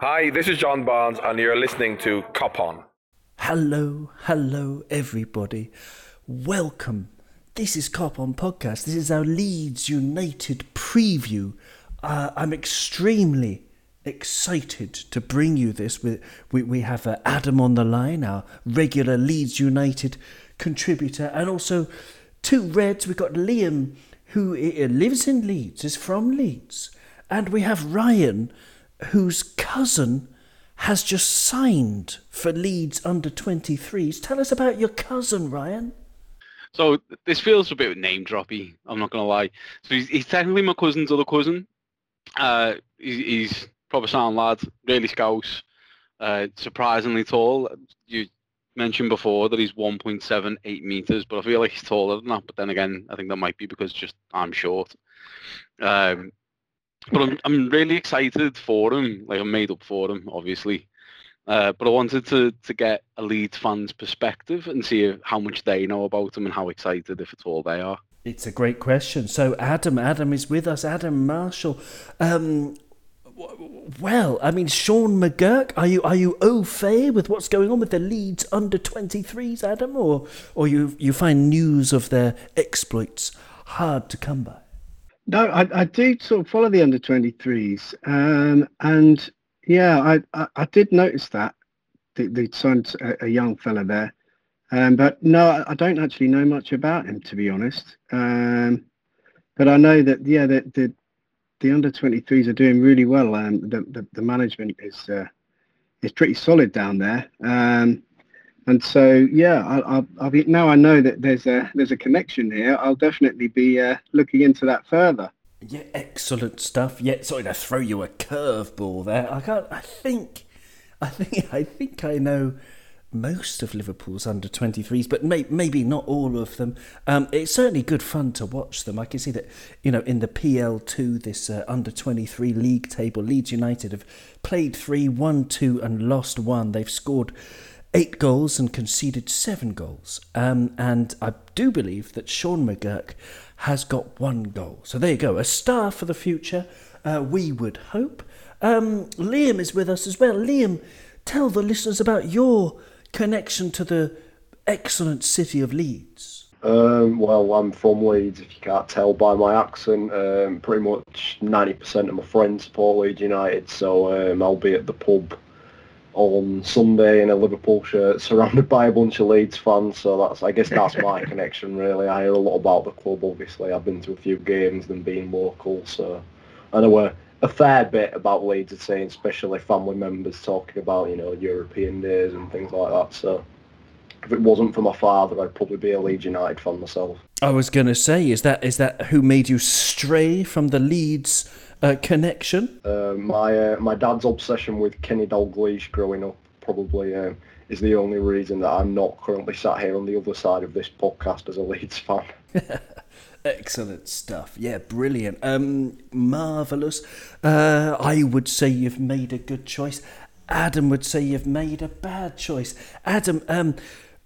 Hi, this is John Barnes and you're listening to Cop On. Hello everybody. Welcome. This is Cop On Podcast. This is our Leeds United preview. I'm extremely excited to bring you this. We have Adam on the line, our regular Leeds United contributor, and also two Reds. We've got Liam, who lives in Leeds, is from Leeds. And we have Ryan, whose cousin has just signed for Leeds under 23s. Tell us about your cousin, Ryan. So this feels a bit name droppy, I'm not going to lie. So he's technically my cousin's other cousin. He's proper sound lad, really scouse, surprisingly tall. You mentioned before that he's 1.78 metres, but I feel like he's taller than that. But then again, I think that might be because just I'm short. But I'm really excited for him. Like, I'm made up for him, obviously. But I wanted to get a Leeds fan's perspective and see how much they know about him and how excited, if at all, they are. It's a great question. So Adam is with us. Adam Marshall. Well, I mean, Sean McGurk, are you au fait with what's going on with the Leeds under 23s, Adam, or you find news of their exploits hard to come by? No, I do sort of follow the under 23s, and yeah, I did notice that they signed a young fella there, but no, I don't actually know much about him, to be honest. But I know that the under 23s are doing really well. The management is pretty solid down there, and so yeah, I'll be, now I know that there's a connection here. I'll definitely be looking into that further. Yeah, excellent stuff. Yeah, sorry to throw you a curveball there. I think I know most of Liverpool's under 23s, but maybe not all of them. It's certainly good fun to watch them. I can see that, you know, in the PL2, this under 23 league table, Leeds United have played 3, won 2, and lost 1. They've scored 8 goals and conceded 7 goals. And I do believe that Sean McGurk has got 1 goal. So there you go, a star for the future, we would hope. Liam is with us as well. Liam, tell the listeners about your connection to the excellent city of Leeds. Well, I'm from Leeds, if you can't tell by my accent. Pretty much 90% of my friends support Leeds United, so I'll be at the pub on Sunday in a Liverpool shirt, surrounded by a bunch of Leeds fans, so that's my connection, really. I hear a lot about the club, obviously. I've been to a few games, them being local, so I know a fair bit about Leeds, I'd say, especially family members talking about, you know, European days and things like that, so if it wasn't for my father, I'd probably be a Leeds United fan myself. I was going to say, is that who made you stray from the Leeds connection? My dad's obsession with Kenny Dalgleish growing up probably is the only reason that I'm not currently sat here on the other side of this podcast as a Leeds fan. Excellent stuff. Yeah, brilliant. Marvellous. I would say you've made a good choice. Adam would say you've made a bad choice. Adam,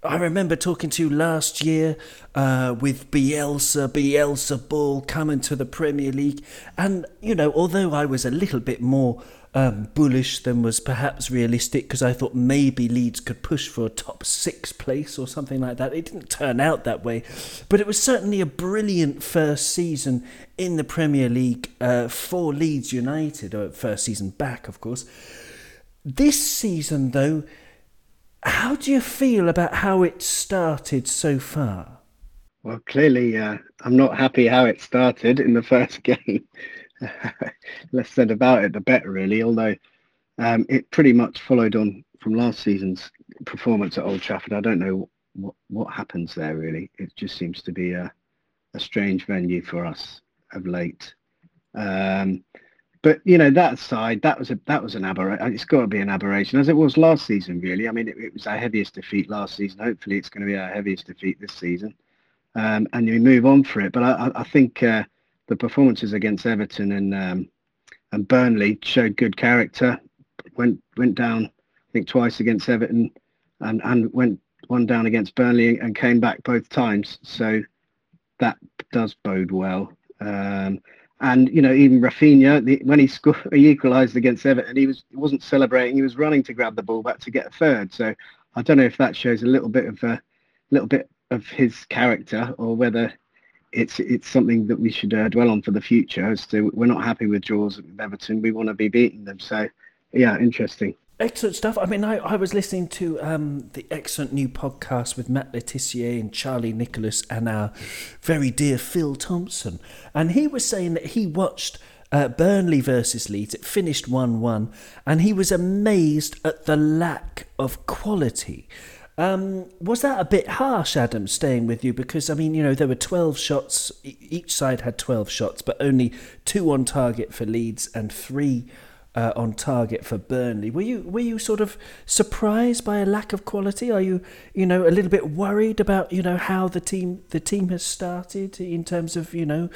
I remember talking to you last year with Bielsa Ball coming to the Premier League. And, you know, although I was a little bit more bullish than was perhaps realistic, because I thought maybe Leeds could push for a top 6 place or something like that, it didn't turn out that way. But it was certainly a brilliant first season in the Premier League for Leeds United, or first season back, of course. This season, though, how do you feel about how it started so far? Well, clearly, I'm not happy how it started in the first game. Less said about it, the better, really, although it pretty much followed on from last season's performance at Old Trafford. I don't know what happens there, really. It just seems to be a strange venue for us of late. But, you know, that aside, that was an aberration. It's got to be an aberration, as it was last season, really. I mean, it was our heaviest defeat last season. Hopefully it's going to be our heaviest defeat this season. And you move on for it. But I think the performances against Everton and Burnley showed good character. Went down, I think, twice against Everton and went one down against Burnley and came back both times. So that does bode well. And, you know, even Rafinha, when he scored, he equalised against Everton, he wasn't celebrating. He was running to grab the ball back to get a third. So I don't know if that shows a little bit of his character, or whether it's something that we should dwell on for the future. As to, we're not happy with draws with Everton. We want to be beating them. So, yeah, interesting. Excellent stuff. I mean, I was listening to the excellent new podcast with Matt Letizier and Charlie Nicholas and our very dear Phil Thompson. And he was saying that he watched Burnley versus Leeds. It finished 1-1. And he was amazed at the lack of quality. Was that a bit harsh, Adam, staying with you? Because, I mean, you know, there were 12 shots. Each side had 12 shots, but only 2 on target for Leeds and 3 on target for Burnley. Were you sort of surprised by a lack of quality? Are you, you know, a little bit worried about, you know, how the team has started in terms of, you know,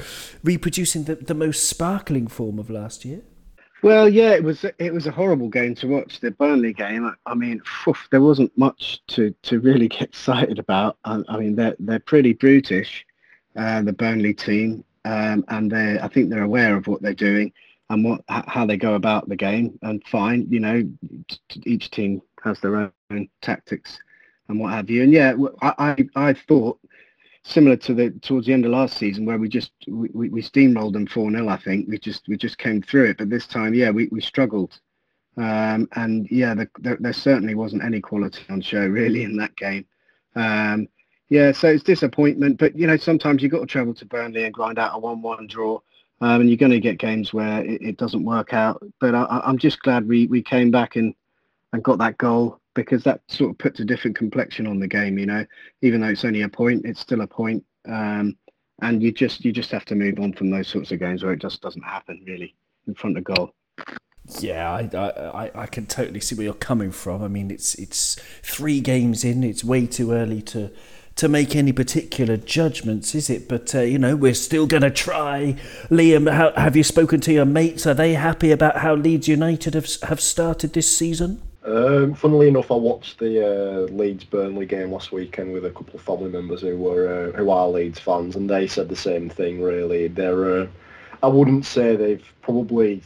reproducing the most sparkling form of last year? Well, yeah, it was a horrible game to watch, the Burnley game. I mean, there wasn't much to really get excited about. I mean, they're pretty brutish, the Burnley team, and I think they're aware of what they're doing and how they go about the game. And fine, you know, each team has their own tactics and what have you. And yeah, I thought similar to towards the end of last season, where we steamrolled them 4-0. I think we just came through it, but this time, yeah, we struggled. And yeah, there certainly wasn't any quality on show really in that game. Yeah, so it's disappointment, but you know, sometimes you've got to travel to Burnley and grind out a 1-1 draw. And you're going to get games where it doesn't work out. But I'm just glad we came back and got that goal, because that sort of puts a different complexion on the game, you know. Even though it's only a point, it's still a point. And you just have to move on from those sorts of games where it just doesn't happen, really, in front of goal. Yeah, I can totally see where you're coming from. I mean, it's 3 games in. It's way too early to make any particular judgments, is it? But, you know, we're still going to try. Liam, have you spoken to your mates? Are they happy about how Leeds United have started this season? Funnily enough, I watched the Leeds-Burnley game last weekend with a couple of family members who are Leeds fans, and they said the same thing, really. They're, I wouldn't say they've probably,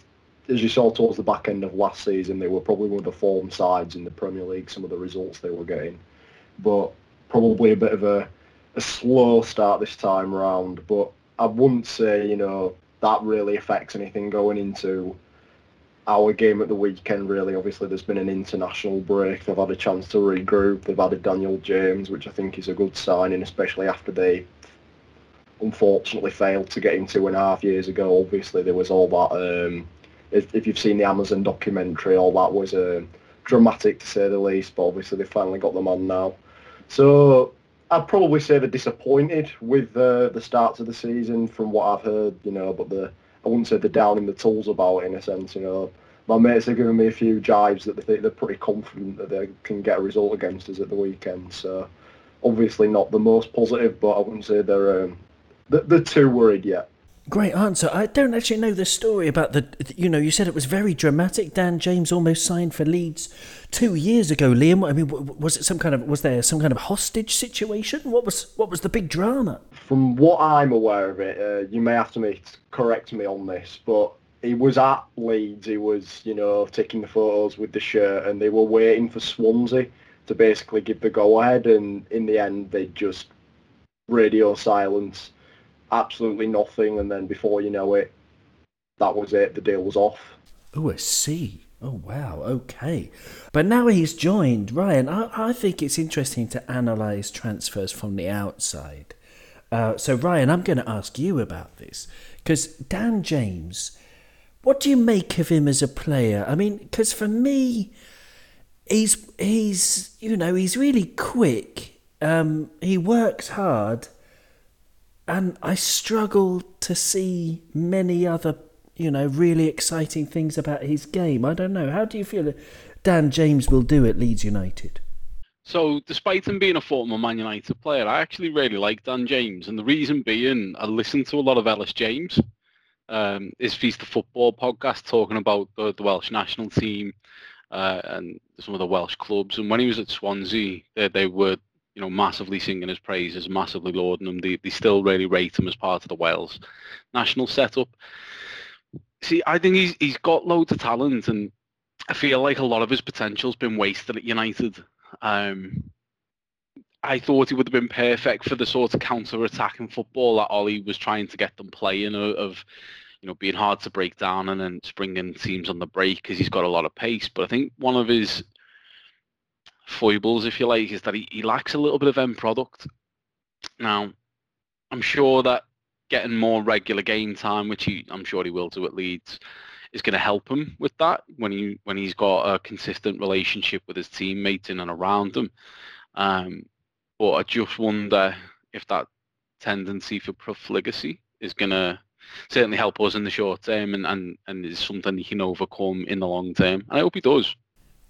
as you saw towards the back end of last season, they were probably one of the form sides in the Premier League, some of the results they were getting. But probably a bit of a slow start this time round, but I wouldn't say, you know, that really affects anything going into our game at the weekend, really. Obviously, there's been an international break. They've had a chance to regroup. They've added Daniel James, which I think is a good signing, especially after they unfortunately failed to get him 2.5 years ago. Obviously, there was all that, if you've seen the Amazon documentary, all that was dramatic to say the least, but obviously they've finally got the man now. So I'd probably say they're disappointed with the starts of the season from what I've heard, you know, but I wouldn't say they're down in the tools about it, in a sense, you know. My mates are giving me a few jibes that they think they're pretty confident that they can get a result against us at the weekend. So obviously not the most positive, but I wouldn't say they're too worried yet. Great answer. I don't actually know the story about the, you know, you said it was very dramatic. Dan James almost signed for Leeds 2 years ago, Liam. I mean, was there some kind of hostage situation? What was the big drama? From what I'm aware of it, you may have to correct me on this, but he was at Leeds. He was, you know, taking the photos with the shirt, and they were waiting for Swansea to basically give the go-ahead, and in the end, they just radio silence. Absolutely nothing, and then before you know it, that was it, the deal was off. Oh, I see. Oh, wow, okay. But now he's joined, Ryan. I think it's interesting to analyse transfers from the outside. So, Ryan, I'm going to ask you about this, because Dan James, what do you make of him as a player? I mean, because for me, he's you know, he's really quick. He works hard. And I struggle to see many other, you know, really exciting things about his game. I don't know. How do you feel that Dan James will do at Leeds United? So, despite him being a former Man United player, I actually really like Dan James. And the reason being, I listen to a lot of Ellis James. His Feast of Football podcast talking about the Welsh national team and some of the Welsh clubs. And when he was at Swansea, they were you know, massively singing his praises, massively lauding him. They still really rate him as part of the Wales national setup. See, I think he's got loads of talent, and I feel like a lot of his potential's been wasted at United. I thought he would have been perfect for the sort of counter-attacking football that Ollie was trying to get them playing, of, you know, being hard to break down and then springing teams on the break, because he's got a lot of pace. But I think one of his foibles, if you like, is that he lacks a little bit of end product. Now, I'm sure that getting more regular game time, which I'm sure he will do at Leeds, is going to help him with that when he's got a consistent relationship with his teammates in and around him. But I just wonder if that tendency for profligacy is going to certainly help us in the short term and is something he can overcome in the long term. And I hope he does.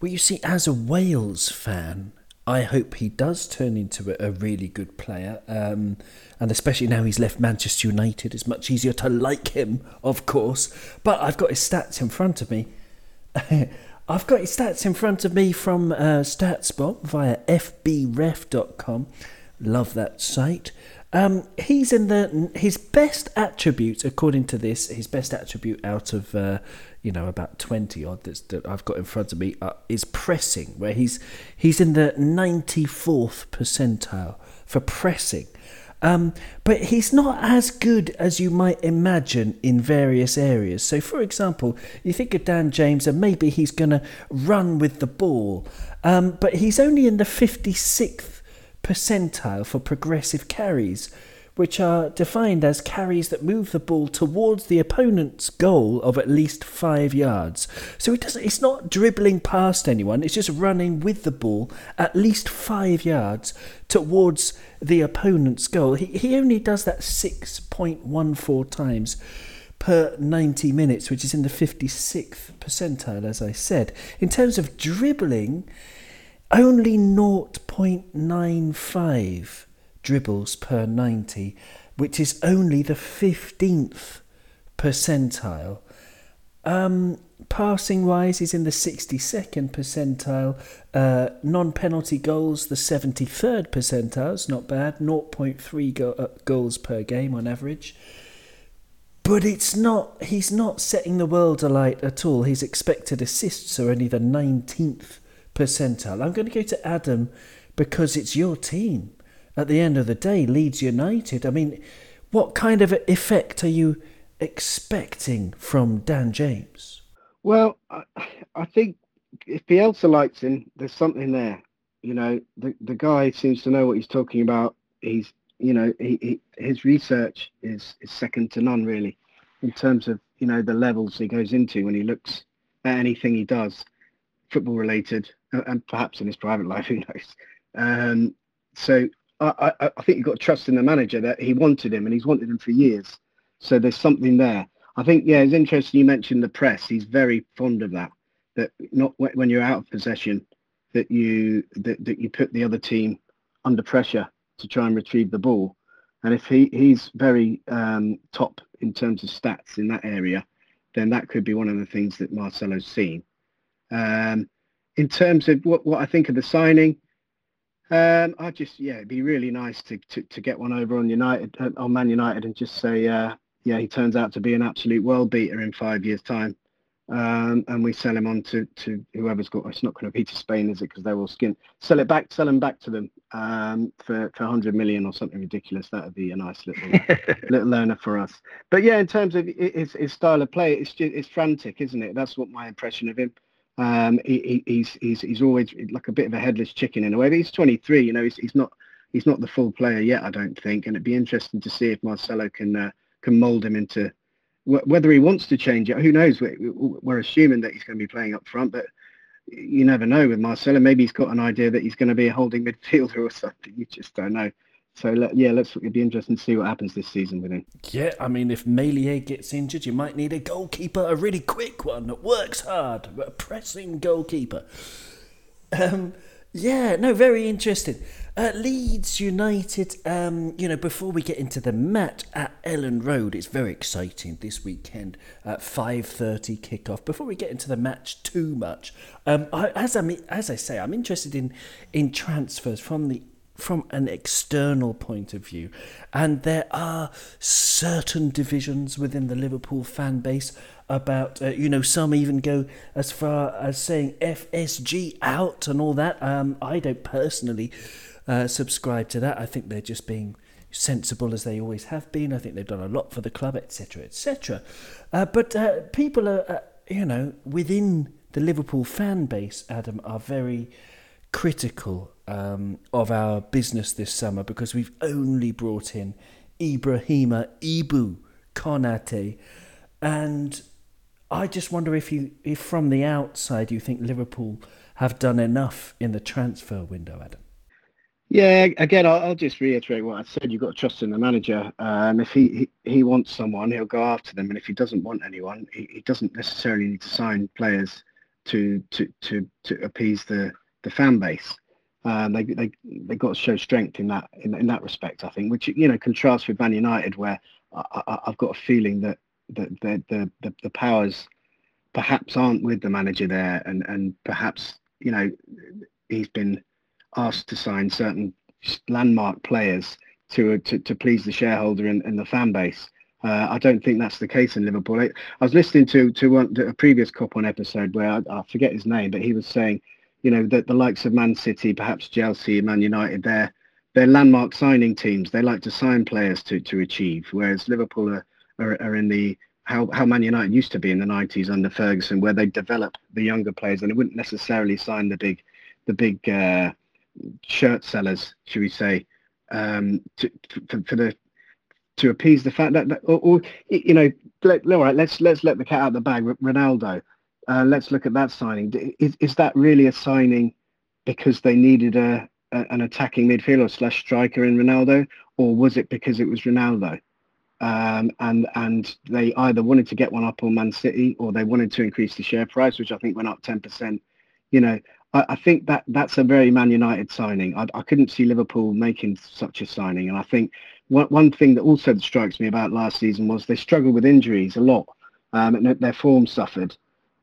Well, you see, as a Wales fan, I hope he does turn into a really good player, and especially now he's left Manchester United, it's much easier to like him, of course. But I've got his stats in front of me. I've got his stats in front of me from StatsBomb via fbref.com. Love that site. He's in his best attribute, according to this, his best attribute out of about 20 odd that I've got in front of me is pressing, where he's in the 94th percentile for pressing. But he's not as good as you might imagine in various areas. So, for example, you think of Dan James and maybe he's going to run with the ball, but he's only in the 56th percentile for progressive carries, which are defined as carries that move the ball towards the opponent's goal of at least 5 yards. So it's not dribbling past anyone, it's just running with the ball at least 5 yards towards the opponent's goal. He only does that 6.14 times per 90 minutes, which is in the 56th percentile, as I said. In terms of dribbling, only 0.95 dribbles per 90, which is only the 15th percentile. Passing wise, he's in the 62nd percentile. Non-penalty goals, the 73rd percentile. It's not bad. 0.3 goals per game on average. But he's not setting the world alight at all. His expected assists are only the 19th percentile. I'm going to go to Adam because it's your team. At the end of the day, Leeds United. I mean, what kind of effect are you expecting from Dan James? Well, I think if Bielsa likes him, there's something there. You know, the guy seems to know what he's talking about. He's, you know, his research is second to none, really, in terms of, you know, the levels he goes into when he looks at anything he does, football related, and perhaps in his private life, who knows. So. I think you've got to trust in the manager that he wanted him, and he's wanted him for years. So there's something there. I think, yeah, it's interesting you mentioned the press. He's very fond of that. That not when you're out of possession, that you put the other team under pressure to try and retrieve the ball. And if he's very top in terms of stats in that area, then that could be one of the things that Marcelo's seen. In terms of what I think of the signing. It'd be really nice to get one over on Man United and just say, he turns out to be an absolute world beater in 5 years' time. And we sell him on to whoever's got, it's not going to be to Spain, is it? Because they're all skint. Sell him back to them for 100 million or something ridiculous. That would be a nice little earner for us. But yeah, in terms of his style of play, it's frantic, isn't it? That's what my impression of him. He's always like a bit of a headless chicken in a way, but he's 23, you know, he's not the full player yet, I don't think, and it'd be interesting to see if Marcelo can mould him into whether he wants to change it. Who knows? We're assuming that he's going to be playing up front, but you never know with Marcelo. Maybe he's got an idea that he's going to be a holding midfielder or something. You just don't know. So, it'd be interesting to see what happens this season with him. Yeah, I mean, if Meslier gets injured, you might need a goalkeeper, a really quick one that works hard, a pressing goalkeeper. Very interesting. Leeds United, before we get into the match at Ellen Road, it's very exciting this weekend at 5:30 kickoff. Before we get into the match too much, as I say, I'm interested in transfers from the from an external point of view. And there are certain divisions within the Liverpool fan base about, some even go as far as saying FSG out and all that. I don't personally subscribe to that. I think they're just being sensible as they always have been. I think they've done a lot for the club, etc., etc. But people are, within the Liverpool fan base, Adam, are very critical of our business this summer because we've only brought in Ibrahima Ibou Konate, and I just wonder if from the outside you think Liverpool have done enough in the transfer window, Adam. Yeah, again, I'll just reiterate what I said. You've got to trust in the manager. If he wants someone, he'll go after them. And if he doesn't want anyone, he doesn't necessarily need to sign players to appease the fan base. They got to show strength in that respect, I think, which contrasts with Man United, where I've got a feeling that the powers perhaps aren't with the manager there, and perhaps he's been asked to sign certain landmark players to please the shareholder and the fan base. I don't think that's the case in Liverpool. I was listening to a previous Cop On episode where I forget his name, but he was saying, that the likes of Man City, perhaps Chelsea, Man United, they're landmark signing teams. They like to sign players to achieve, whereas Liverpool are in the how Man United used to be in the 90s under Ferguson, where they develop the younger players and they wouldn't necessarily sign the big shirt sellers, should we say, to appease the fact that let's let the cat out of the bag. Ronaldo, let's look at that signing. Is that really a signing because they needed an attacking midfielder / striker in Ronaldo, or was it because it was Ronaldo? And they either wanted to get one up on Man City, or they wanted to increase the share price, which I think went up 10%. I think that's a very Man United signing. I couldn't see Liverpool making such a signing. And I think one thing that also strikes me about last season was they struggled with injuries a lot, and their form suffered.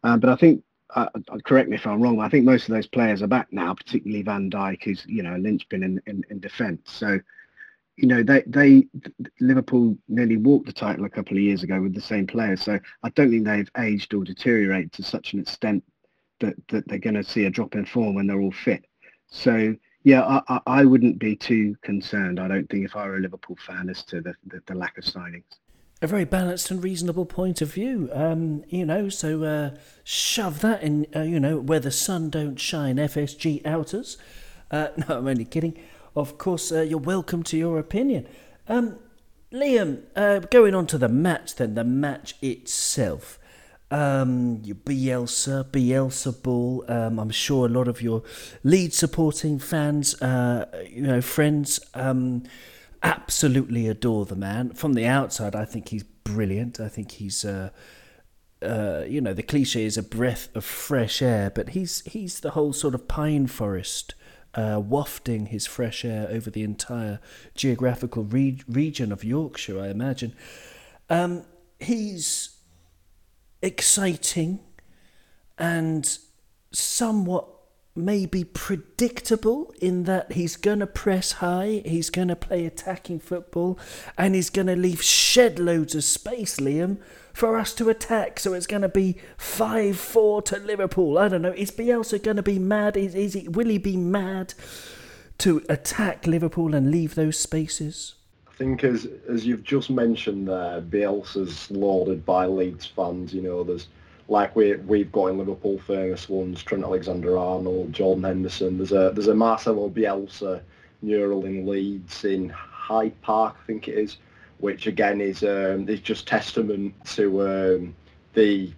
But I think, correct me if I'm wrong, I think most of those players are back now, particularly Van Dijk, who's a linchpin in defence. So, Liverpool nearly walked the title a couple of years ago with the same players. So I don't think they've aged or deteriorated to such an extent that they're going to see a drop in form when they're all fit. So, yeah, I wouldn't be too concerned, I don't think, if I were a Liverpool fan, as to the lack of signings. A very balanced and reasonable point of view, so shove that in, where the sun don't shine, FSG outers. No, I'm only kidding. Of course, you're welcome to your opinion. Liam, going on to the match then, the match itself. Your Bielsa ball. I'm sure a lot of your Leeds supporting fans, friends, absolutely adore the man. From the outside, I think he's brilliant. I think he's, the cliche is a breath of fresh air, but he's the whole sort of pine forest, wafting his fresh air over the entire geographical region of Yorkshire, I imagine. He's exciting and somewhat maybe predictable in that he's going to press high, he's going to play attacking football, and he's going to leave shed loads of space, Liam, for us to attack. So it's going to be 5-4 to Liverpool. I don't know, is Bielsa going to be mad? Will he be mad to attack Liverpool and leave those spaces? I think as you've just mentioned there, Bielsa's lauded by Leeds fans. There's like we've got in Liverpool famous ones, Trent Alexander-Arnold, Jordan Henderson. There's a Marcelo Bielsa mural in Leeds, in Hyde Park, I think it is, which again is just testament to the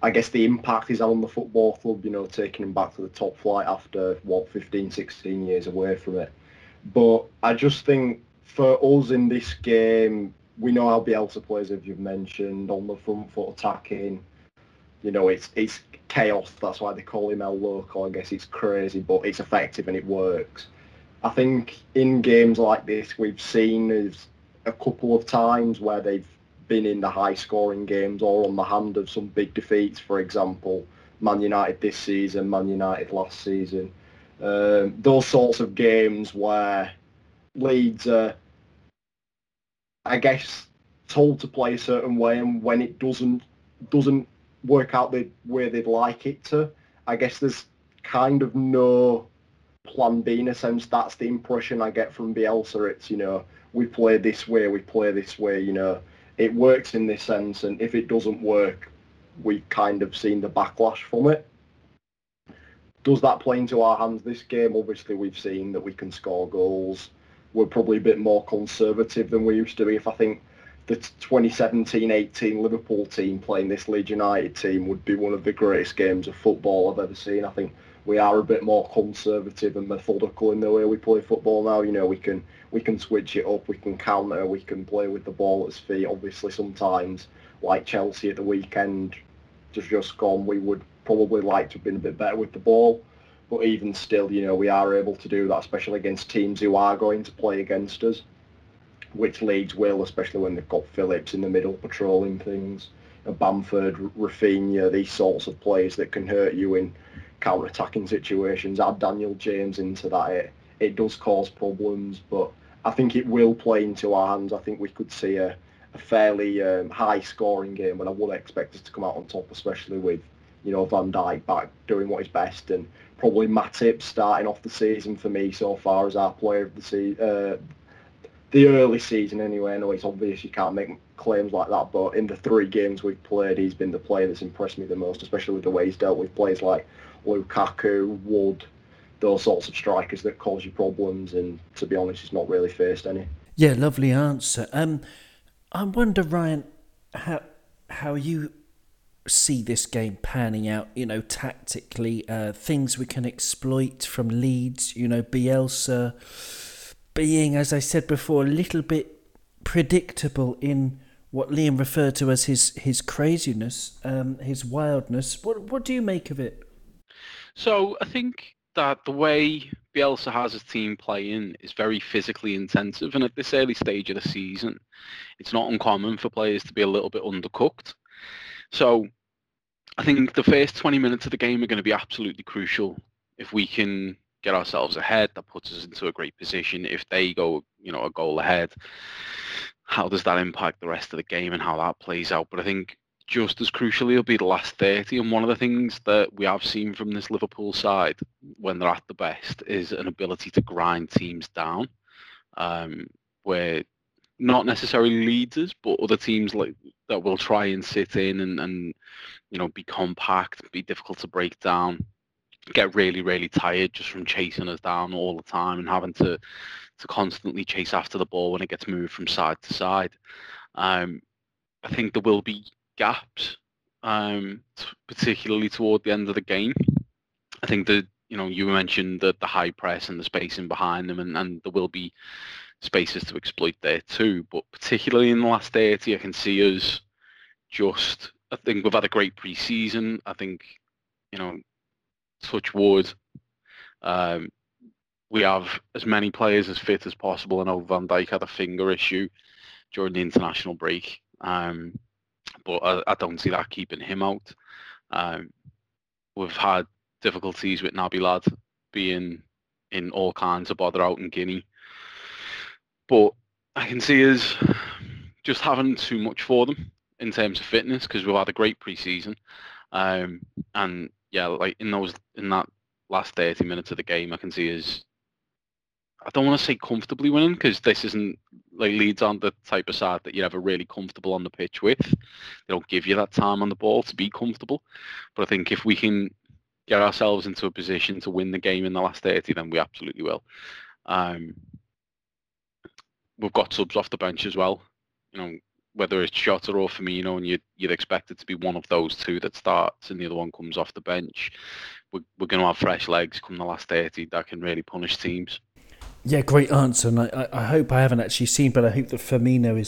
impact he's had on the football club. Taking him back to the top flight after 15, 16 years away from it. But I just think, for us in this game, we know how Bielsa plays, as you've mentioned, on the front foot attacking. It's chaos. That's why they call him El Loco. I guess it's crazy, but it's effective and it works. I think in games like this, we've seen a couple of times where they've been in the high-scoring games or on the hand of some big defeats. For example, Man United this season, Man United last season. Those sorts of games where Leeds are, I guess, told to play a certain way, and when it doesn't work out the way they'd like it to, I guess there's kind of no plan B in a sense. That's the impression I get from Bielsa. It's, you know, we play this way, you know, it works in this sense, and if it doesn't work, we've kind of seen the backlash from it. Does that play into our hands this game? Obviously, we've seen that we can score goals. We're probably a bit more conservative than we used to be. If I think the 2017-18 Liverpool team playing this Leeds United team would be one of the greatest games of football I've ever seen. I think we are a bit more conservative and methodical in the way we play football now. You know, we can switch it up, we can counter, we can play with the ball at his feet. Obviously, sometimes, like Chelsea at the weekend, just gone, we would probably like to have been a bit better with the ball, but even still, you know, we are able to do that, especially against teams who are going to play against us, which Leeds will, especially when they've got Phillips in the middle patrolling things, Bamford, Rafinha, these sorts of players that can hurt you in counter-attacking situations. Add Daniel James into that, it does cause problems, but I think it will play into our hands. I think we could see a fairly high-scoring game, but I would expect us to come out on top, especially with, you know, Van Dijk back doing what is best, and probably Matip starting off the season for me so far as our player of the season, the early season anyway. I know it's obvious you can't make claims like that, but in the three games we've played, he's been the player that's impressed me the most, especially with the way he's dealt with players like Lukaku, Wood, those sorts of strikers that cause you problems, and to be honest, he's not really faced any. Yeah, lovely answer. I wonder, Ryan, how you see this game panning out, you know, tactically, things we can exploit from Leeds, you know, Bielsa being, as I said before, a little bit predictable in what Liam referred to as his craziness, his wildness. What do you make of it? So I think that the way Bielsa has his team playing is very physically intensive, and at this early stage of the season, it's not uncommon for players to be a little bit undercooked. So I think the first 20 minutes of the game are going to be absolutely crucial. If we can get ourselves ahead, that puts us into a great position. If they go, you know, a goal ahead, how does that impact the rest of the game and how that plays out? But I think just as crucially, it'll be the last 30. And one of the things that we have seen from this Liverpool side when they're at the best is an ability to grind teams down, where not necessarily leaders, but other teams like that will try and sit in and you know, be compact, be difficult to break down, get really, really tired just from chasing us down all the time and having to constantly chase after the ball when it gets moved from side to side. I think there will be gaps, particularly toward the end of the game. I think that, you know, you mentioned the high press and the spacing behind them, and there will be spaces to exploit there too, but particularly in the last 30, I can see us just, I think we've had a great pre-season. I think, you know, touch wood, we have as many players as fit as possible. I know Van Dijk had a finger issue during the international break, but I don't see that keeping him out. We've had difficulties with Naby Lad being in all kinds of bother out in Guinea. But I can see us just having too much for them in terms of fitness, because we've had a great pre-season. And yeah, like in that last 30 minutes of the game, I can see us, I don't want to say comfortably winning, because this isn't, like, Leeds aren't the type of side that you're ever really comfortable on the pitch with. They don't give you that time on the ball to be comfortable. But I think if we can get ourselves into a position to win the game in the last 30, then we absolutely will. We've got subs off the bench as well, you know, whether it's Jota or Firmino, and you'd expect it to be one of those two that starts and the other one comes off the bench. We're going to have fresh legs come the last 30 that can really punish teams. Yeah, great answer. And I hope, I haven't actually seen, but I hope that Firmino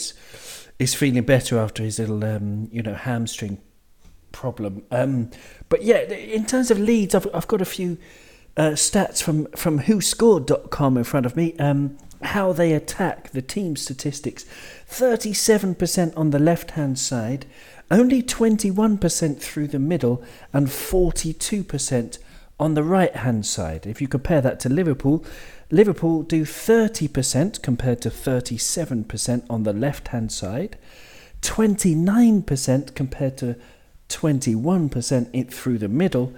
is feeling better after his little, you know, hamstring problem. But yeah, in terms of Leeds, I've got a few stats from WhoScored.com in front of me. How they attack, the team statistics: 37% on the left-hand side, only 21% through the middle, and 42% on the right-hand side. If you compare that to Liverpool, Liverpool do 30% compared to 37% on the left-hand side, 29% compared to 21% through the middle,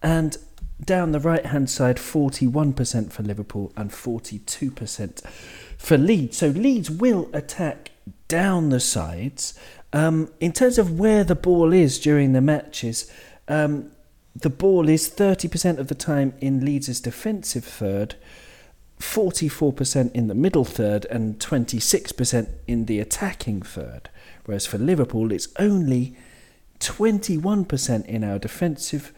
and down the right-hand side, 41% for Liverpool and 42% for Leeds. So Leeds will attack down the sides. In terms of where the ball is during the matches, the ball is 30% of the time in Leeds' defensive third, 44% in the middle third and 26% in the attacking third. Whereas for Liverpool, it's only 21% in our defensive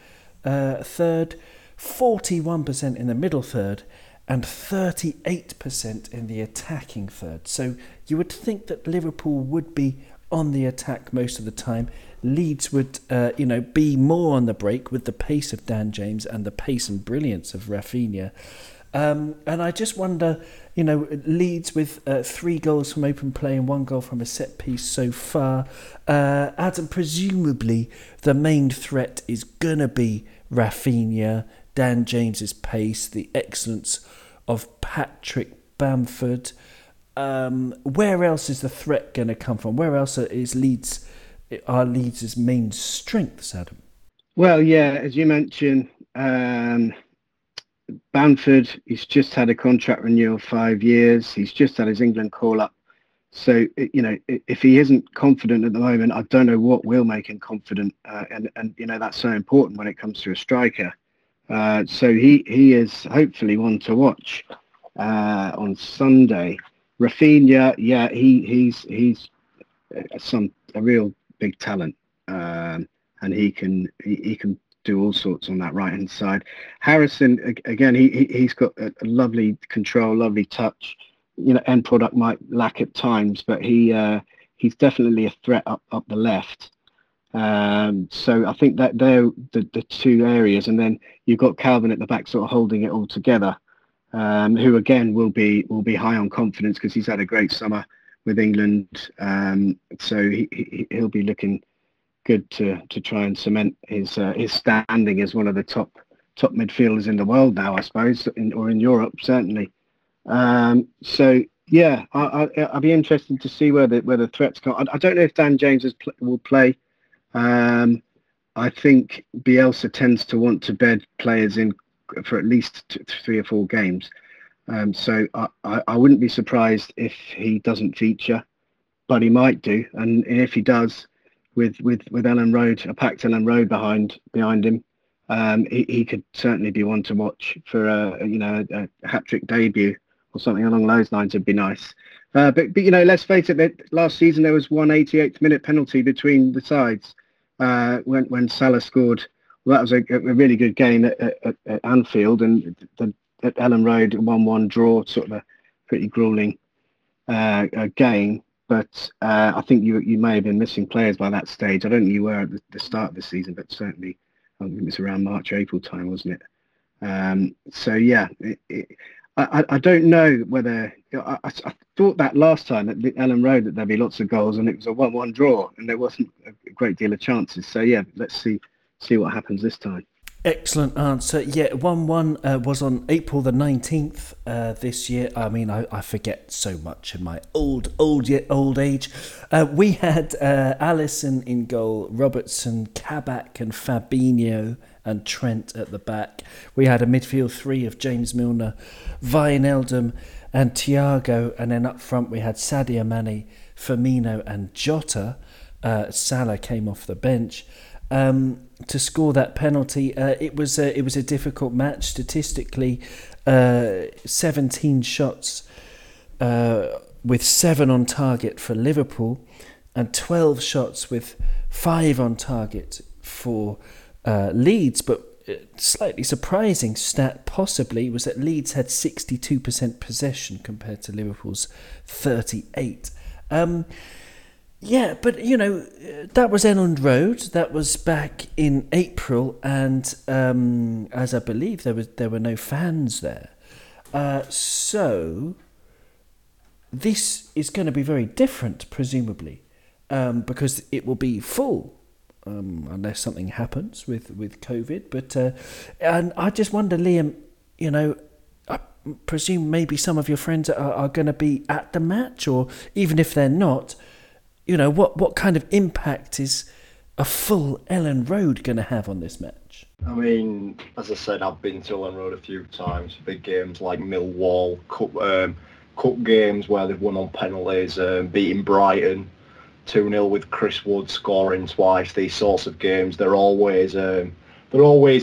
third, 41% in the middle third and 38% in the attacking third. So you would think that Liverpool would be on the attack most of the time. Leeds would be more on the break with the pace of Dan James and the pace and brilliance of Rafinha. And I just wonder, Leeds with 3 goals from open play and 1 goal from a set piece so far. Adam, presumably the main threat is going to be Rafinha, Dan James's pace, the excellence of Patrick Bamford. Where else is the threat going to come from? Where else are Leeds' main strengths, Adam? Well, yeah, as you mentioned, Bamford, he's just had a contract renewal 5 years. He's just had his England call-up. So, if he isn't confident at the moment, I don't know what will make him confident. And that's so important when it comes to a striker. So he is hopefully one to watch on Sunday. Rafinha, yeah, he's a real big talent. And he can do all sorts on that right hand side. Harrison, again, he's got a lovely control, lovely touch. End product might lack at times, but he's definitely a threat up the left. So I think that they're the two areas, and then you've got Calvin at the back, sort of holding it all together. Who again will be high on confidence because he's had a great summer with England. So he'll be looking good to try and cement his standing as one of the top midfielders in the world now, I suppose, or in Europe certainly. So yeah, I'll be interested to see where the threats come. I don't know if Dan James will play. I think Bielsa tends to want to bed players in for at least 3 or 4 games. So I wouldn't be surprised if he doesn't feature, but he might do. And if he does, with Ellen Road, a packed Ellen Road behind him, he could certainly be one to watch for a hat-trick debut or something along those lines would be nice. But let's face it, that last season there was one 88th minute penalty between the sides when Salah scored. Well, that was a really good game at Anfield, and at Ellen Road, a 1-1 draw, sort of a pretty gruelling game. But I think you may have been missing players by that stage. I don't think you were at the start of the season, but certainly I think it was around March, April time, wasn't it? So, yeah, I don't know whether... I thought that last time at Ellen Road that there'd be lots of goals, and it was a 1-1 draw and there wasn't a great deal of chances. So, yeah, let's see what happens this time. Excellent answer. Yeah, 1-1 was on April the 19th this year. I mean, I forget so much in my old age. We had Alisson in goal, Robertson, Kabak and Fabinho and Trent at the back. We had a midfield three of James Milner, Wijnaldum and Thiago. And then up front we had Sadio Mane, Firmino and Jota. Salah came off the bench. To score that penalty, it was a difficult match statistically. 17 shots with 7 on target for Liverpool, and 12 shots with 5 on target for Leeds. But slightly surprising stat possibly was that Leeds had 62% possession compared to Liverpool's 38%. Yeah, but, that was Elland Road. That was back in April, and as I believe, there were no fans there. So this is going to be very different, presumably, because it will be full unless something happens with COVID. But and I just wonder, Liam, you know, I presume maybe some of your friends are going to be at the match, or even if they're not, you know, what kind of impact is a full Ellen Road going to have on this match? I mean, as I said, I've been to Ellen Road a few times, big games like Millwall, Cup games where they've won on penalties, beating Brighton 2-0 with Chris Wood scoring twice. These sorts of games, they're always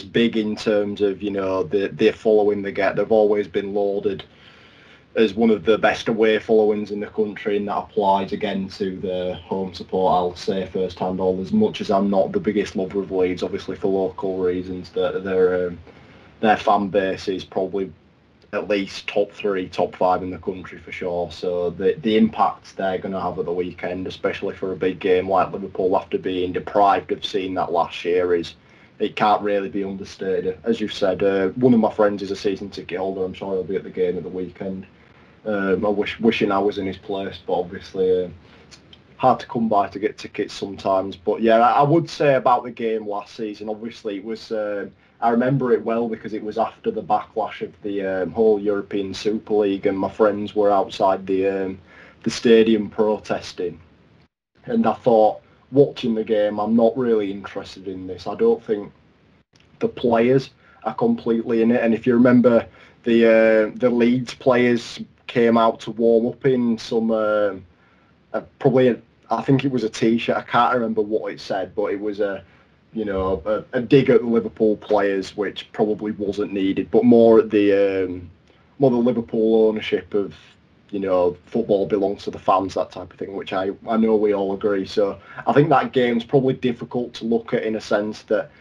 big in terms of, you know, the following they get. They've always been lauded as one of the best away followings in the country, and that applies again to the home support. I'll say first-hand, all as much as I'm not the biggest lover of Leeds, obviously for local reasons, that their fan base is probably at least top 3, top 5 in the country for sure. So the impact they're going to have at the weekend, especially for a big game like Liverpool after being deprived of seeing that last year, is it can't really be understated. As you've said, one of my friends is a season ticket holder. I'm sure he'll be at the game at the weekend. I wishing I was in his place, but obviously hard to come by to get tickets sometimes. But yeah, I would say about the game last season, obviously it was... I remember it well because it was after the backlash of the whole European Super League, and my friends were outside the stadium protesting. And I thought, watching the game, I'm not really interested in this. I don't think the players are completely in it. And if you remember, the Leeds players came out to warm up in some I think it was a T-shirt. I can't remember what it said, but it was a dig at the Liverpool players, which probably wasn't needed, but more at the Liverpool ownership of, you know, football belongs to the fans, that type of thing, which I know we all agree. So I think that game's probably difficult to look at in a sense that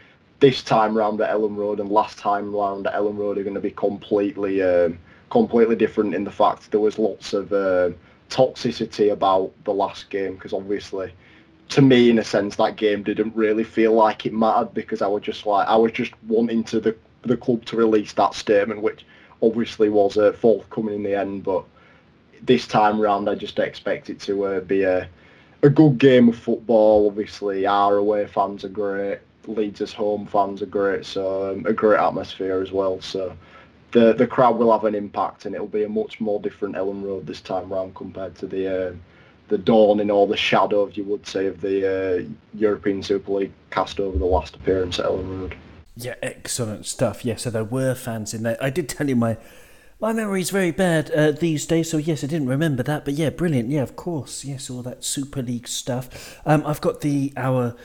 this time round at Ellen Road and last time round at Ellen Road are going to be completely different, in the fact there was lots of toxicity about the last game, because obviously, to me, in a sense, that game didn't really feel like it mattered, because I was just wanting to the club to release that statement, which obviously was forthcoming in the end. But this time round, I just expect it to be a good game of football. Obviously, our away fans are great, Leeds' home fans are great, so a great atmosphere as well. So the crowd will have an impact, and it'll be a much more different Ellen Road this time round compared to the dawning, or the shadow, of you would say, of the European Super League cast over the last appearance at Ellen Road. Yeah, excellent stuff. Yeah, so there were fans in there. I did tell you my memory is very bad these days, so yes, I didn't remember that. But yeah, brilliant. Yeah, of course. Yes, all that Super League stuff. I've got our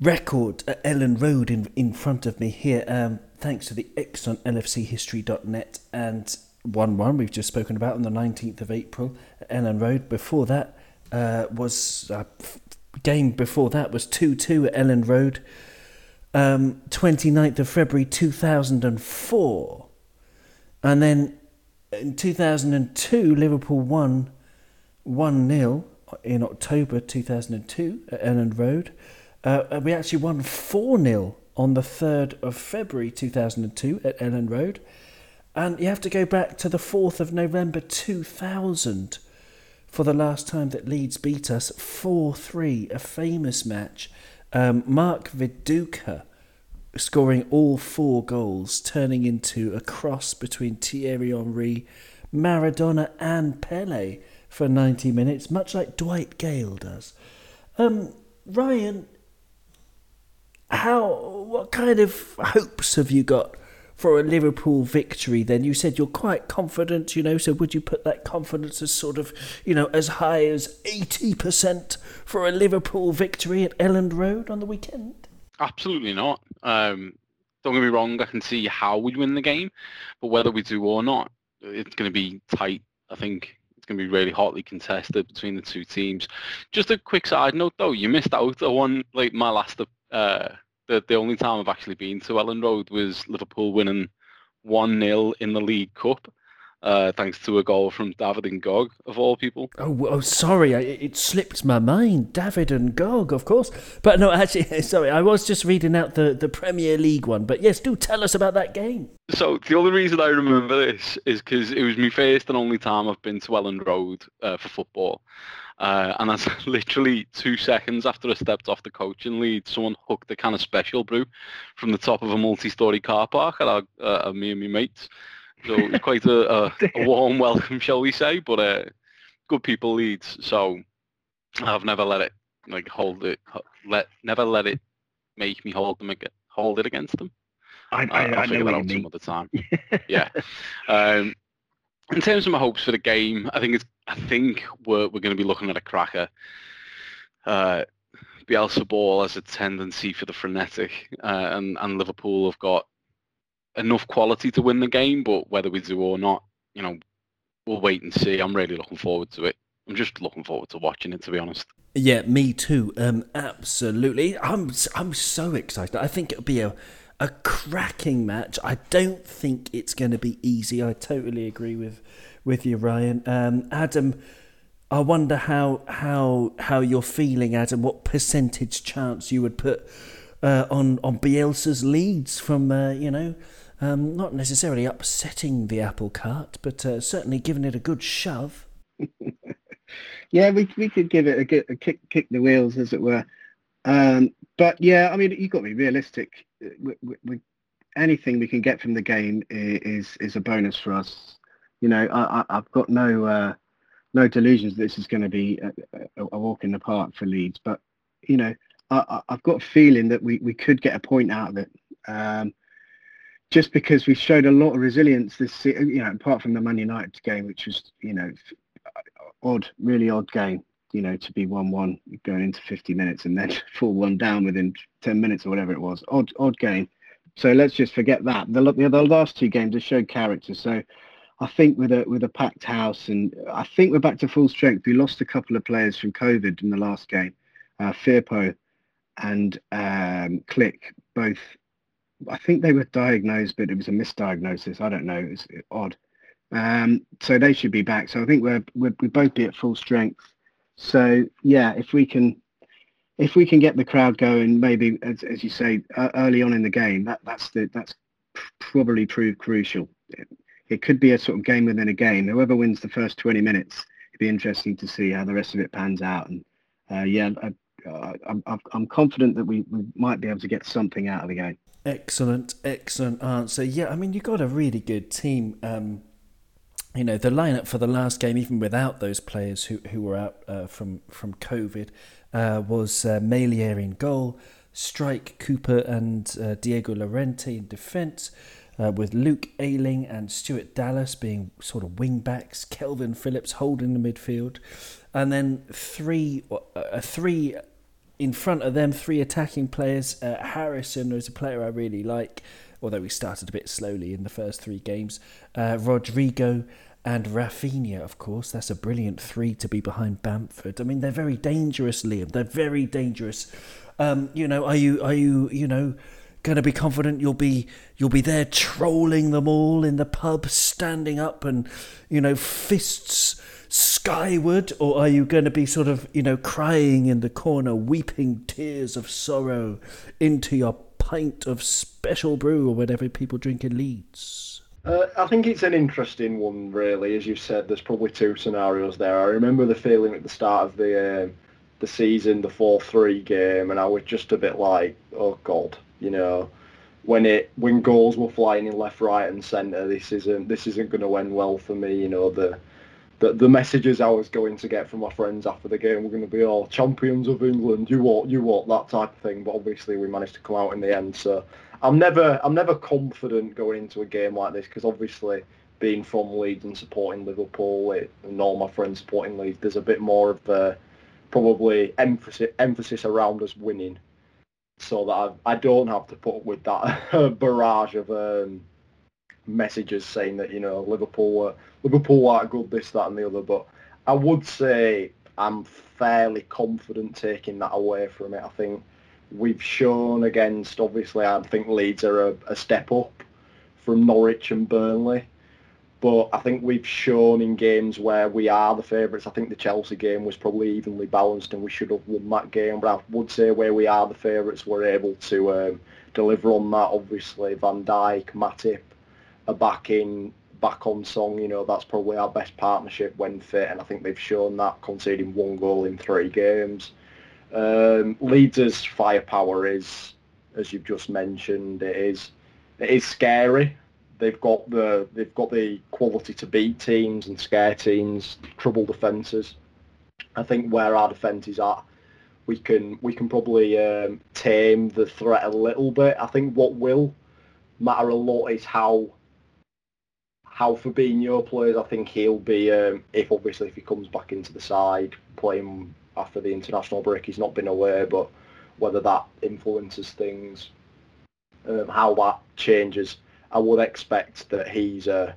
record at Ellen Road in front of me here, thanks to the excellent lfchistory.net, and 1-1 we've just spoken about on the 19th of April at Ellen Road. Before that game before that was 2-2 at Ellen Road, 29th of February 2004, and then in 2002 Liverpool won 1-0 in October 2002 at Ellen Road. We actually won 4-0 on the 3rd of February 2002 at Ellen Road. And you have to go back to the 4th of November 2000 for the last time that Leeds beat us, 4-3, a famous match. Mark Viduka scoring all 4 goals, turning into a cross between Thierry Henry, Maradona and Pele for 90 minutes, much like Dwight Gale does. Ryan, what kind of hopes have you got for a Liverpool victory then? You said you're quite confident, you know, so would you put that confidence as sort of, you know, as high as 80% for a Liverpool victory at Elland Road on the weekend? Absolutely not. Don't get me wrong, I can see how we'd win the game, but whether we do or not, it's going to be tight. I think it's going to be really hotly contested between the two teams. Just a quick side note though, you missed out on one, like my last... The only time I've actually been to Ellen Road was Liverpool winning 1-0 in the League Cup. thanks to a goal from David Ngog, of all people. Oh, sorry, it slipped my mind. David Ngog, of course. But no, actually, sorry, I was just reading out the Premier League one. But yes, do tell us about that game. So the only reason I remember this is because it was my first and only time I've been to Elland Road for football. And that's literally 2 seconds after I stepped off the coach in Leeds, someone hooked a can of special brew from the top of a multi-storey car park at me and my mates. So it was quite a warm welcome, shall we say, but good people Leeds. So I've never let it never let it make me hold it against them. I'll figure that out some other time. Yeah. In terms of my hopes for the game, I think we're going to be looking at a cracker. Bielsa ball has a tendency for the frenetic, and Liverpool have got enough quality to win the game, but whether we do or not, we'll wait and see. I'm really looking forward to it. I'm just looking forward to watching it, to be honest. Yeah, me too. Absolutely. I'm so excited. I think it'll be a cracking match. I don't think it's going to be easy. I totally agree with you, Ryan. Adam, I wonder how you're feeling, Adam. What percentage chance you would put on Bielsa's leads from not necessarily upsetting the apple cart, but certainly giving it a good shove. Yeah, we could give it a kick the wheels, as it were. But yeah, I mean, you've got to be realistic. Anything we can get from the game is a bonus for us. I've got no delusions that this is going to be a walk in the park for Leeds, but I've got a feeling that we could get a point out of it. Just because we showed a lot of resilience this season, apart from the Man United game, which was, really odd game, to be 1-1 going into 50 minutes and then 4-1 down within 10 minutes or whatever it was. Odd game. So let's just forget that. The last two games have showed character. So I think with a packed house, and I think we're back to full strength. We lost a couple of players from COVID in the last game, Firpo and Click, both. I think they were diagnosed, but it was a misdiagnosis. I don't know. It's odd. So they should be back. So I think we'll both be at full strength. So yeah, if we can get the crowd going, maybe as you say, early on in the game, that's probably proved crucial. It could be a sort of game within a game. Whoever wins the first 20 minutes, it'd be interesting to see how the rest of it pans out. And I'm confident that we might be able to get something out of the game. Excellent answer. Yeah, I mean, you've got a really good team. The lineup for the last game, even without those players who were out from COVID, was Meslier in goal, Strike, Cooper and Diego Llorente in defence, with Luke Ayling and Stuart Dallas being sort of wing-backs, Calvin Phillips holding the midfield, and then three in front of them, three attacking players. Harrison is a player I really like, although we started a bit slowly in the first three games. Rodrigo and Rafinha, of course. That's a brilliant three to be behind Bamford. I mean, they're very dangerous, Liam. They're very dangerous. Are you going to be confident you'll be there trolling them all in the pub, standing up and, fists skyward, or are you going to be sort of, crying in the corner, weeping tears of sorrow into your pint of special brew or whatever people drink in Leeds? I think it's an interesting one, really. As you said, there's probably two scenarios there. I remember the feeling at the start of the season, the 4-3 game, and I was just a bit like, oh God, when goals were flying in left, right and centre, this isn't going to end well for me. The messages I was going to get from my friends after the game were going to be all champions of England, you ought, that type of thing. But obviously we managed to come out in the end. So I'm never confident going into a game like this, because obviously being from Leeds and supporting Liverpool and all my friends supporting Leeds, there's a bit more of probably emphasis around us winning, so that I don't have to put up with that barrage of messages saying that Liverpool are good, this, that and the other. But I would say I'm fairly confident taking that away from it. I think we've shown against, obviously I think Leeds are a step up from Norwich and Burnley, But I think we've shown in games where we are the favourites. I think the Chelsea game was probably evenly balanced and we should have won that game. But I would say where we are the favourites, we're able to deliver on that. Obviously, Van Dijk, Matip are back on song. You know, that's probably our best partnership when fit. And I think they've shown that, conceding one goal in 3 games. Leeds' firepower is, as you've just mentioned, it is scary. They've got the quality to beat teams and scare teams, trouble defences. I think where our defence is at, we can probably tame the threat a little bit. I think what will matter a lot is how Fabinho plays. I think he'll be if he comes back into the side playing after the international break. He's not been away, but whether that influences things, how that changes. I would expect that he's a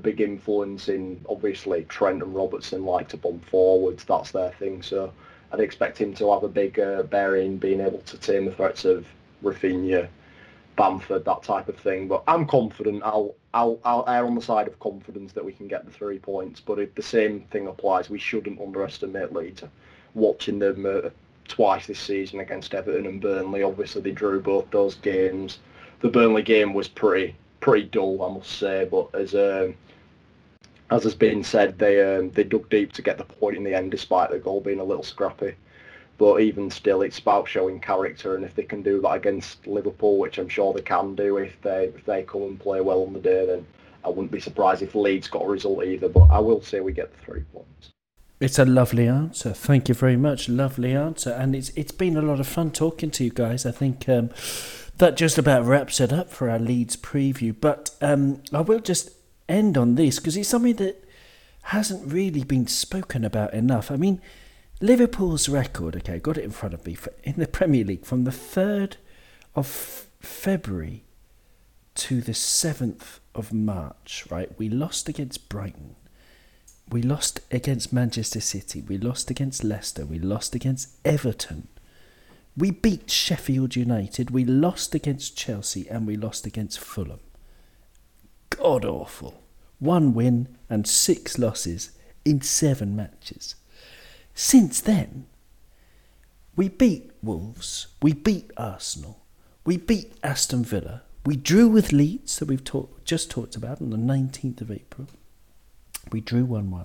big influence in, obviously, Trent and Robertson like to bomb forwards. That's their thing. So I'd expect him to have a big bearing, being able to tame the threats of Rafinha, Bamford, that type of thing. But I'm confident. I'll err on the side of confidence that we can get the 3 points. But if the same thing applies, we shouldn't underestimate Leeds. Watching them twice this season against Everton and Burnley, obviously they drew both those games. The Burnley game was pretty dull, I must say, but as has been said, they dug deep to get the point in the end, despite the goal being a little scrappy. But even still, it's about showing character, and if they can do that against Liverpool, which I'm sure they can do if they come and play well on the day, then I wouldn't be surprised if Leeds got a result either. But I will say we get the 3 points. It's a lovely answer. Thank you very much. Lovely answer, and it's been a lot of fun talking to you guys. I think. That just about wraps it up for our Leeds preview. But I will just end on this because it's something that hasn't really been spoken about enough. I mean, Liverpool's record, okay, got it in front of me, in the Premier League from the 3rd of February to the 7th of March, right? We lost against Brighton. We lost against Manchester City. We lost against Leicester. We lost against Everton. We beat Sheffield United, we lost against Chelsea and we lost against Fulham. God awful. 1 win and 6 losses in 7 matches. Since then, we beat Wolves, we beat Arsenal, we beat Aston Villa, we drew with Leeds that we've just talked about on the 19th of April. We drew 1-1.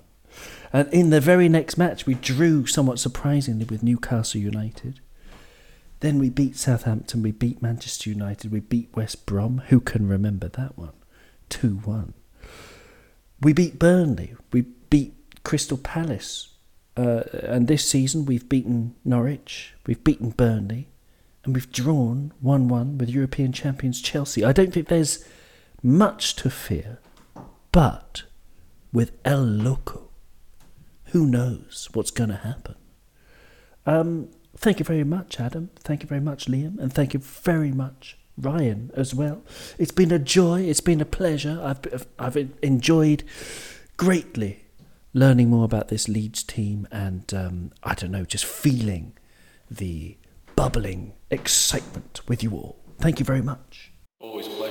And in the very next match, we drew somewhat surprisingly with Newcastle United. Then we beat Southampton, we beat Manchester United, we beat West Brom. Who can remember that one? 2-1. We beat Burnley, we beat Crystal Palace. And this season we've beaten Norwich, we've beaten Burnley, and we've drawn 1-1 with European champions Chelsea. I don't think there's much to fear, but with El Loco, who knows what's going to happen? Thank you very much, Adam. Thank you very much, Liam. And thank you very much, Ryan, as well. It's been a joy. It's been a pleasure. I've enjoyed greatly learning more about this Leeds team and, I don't know, just feeling the bubbling excitement with you all. Thank you very much. Always pleasure.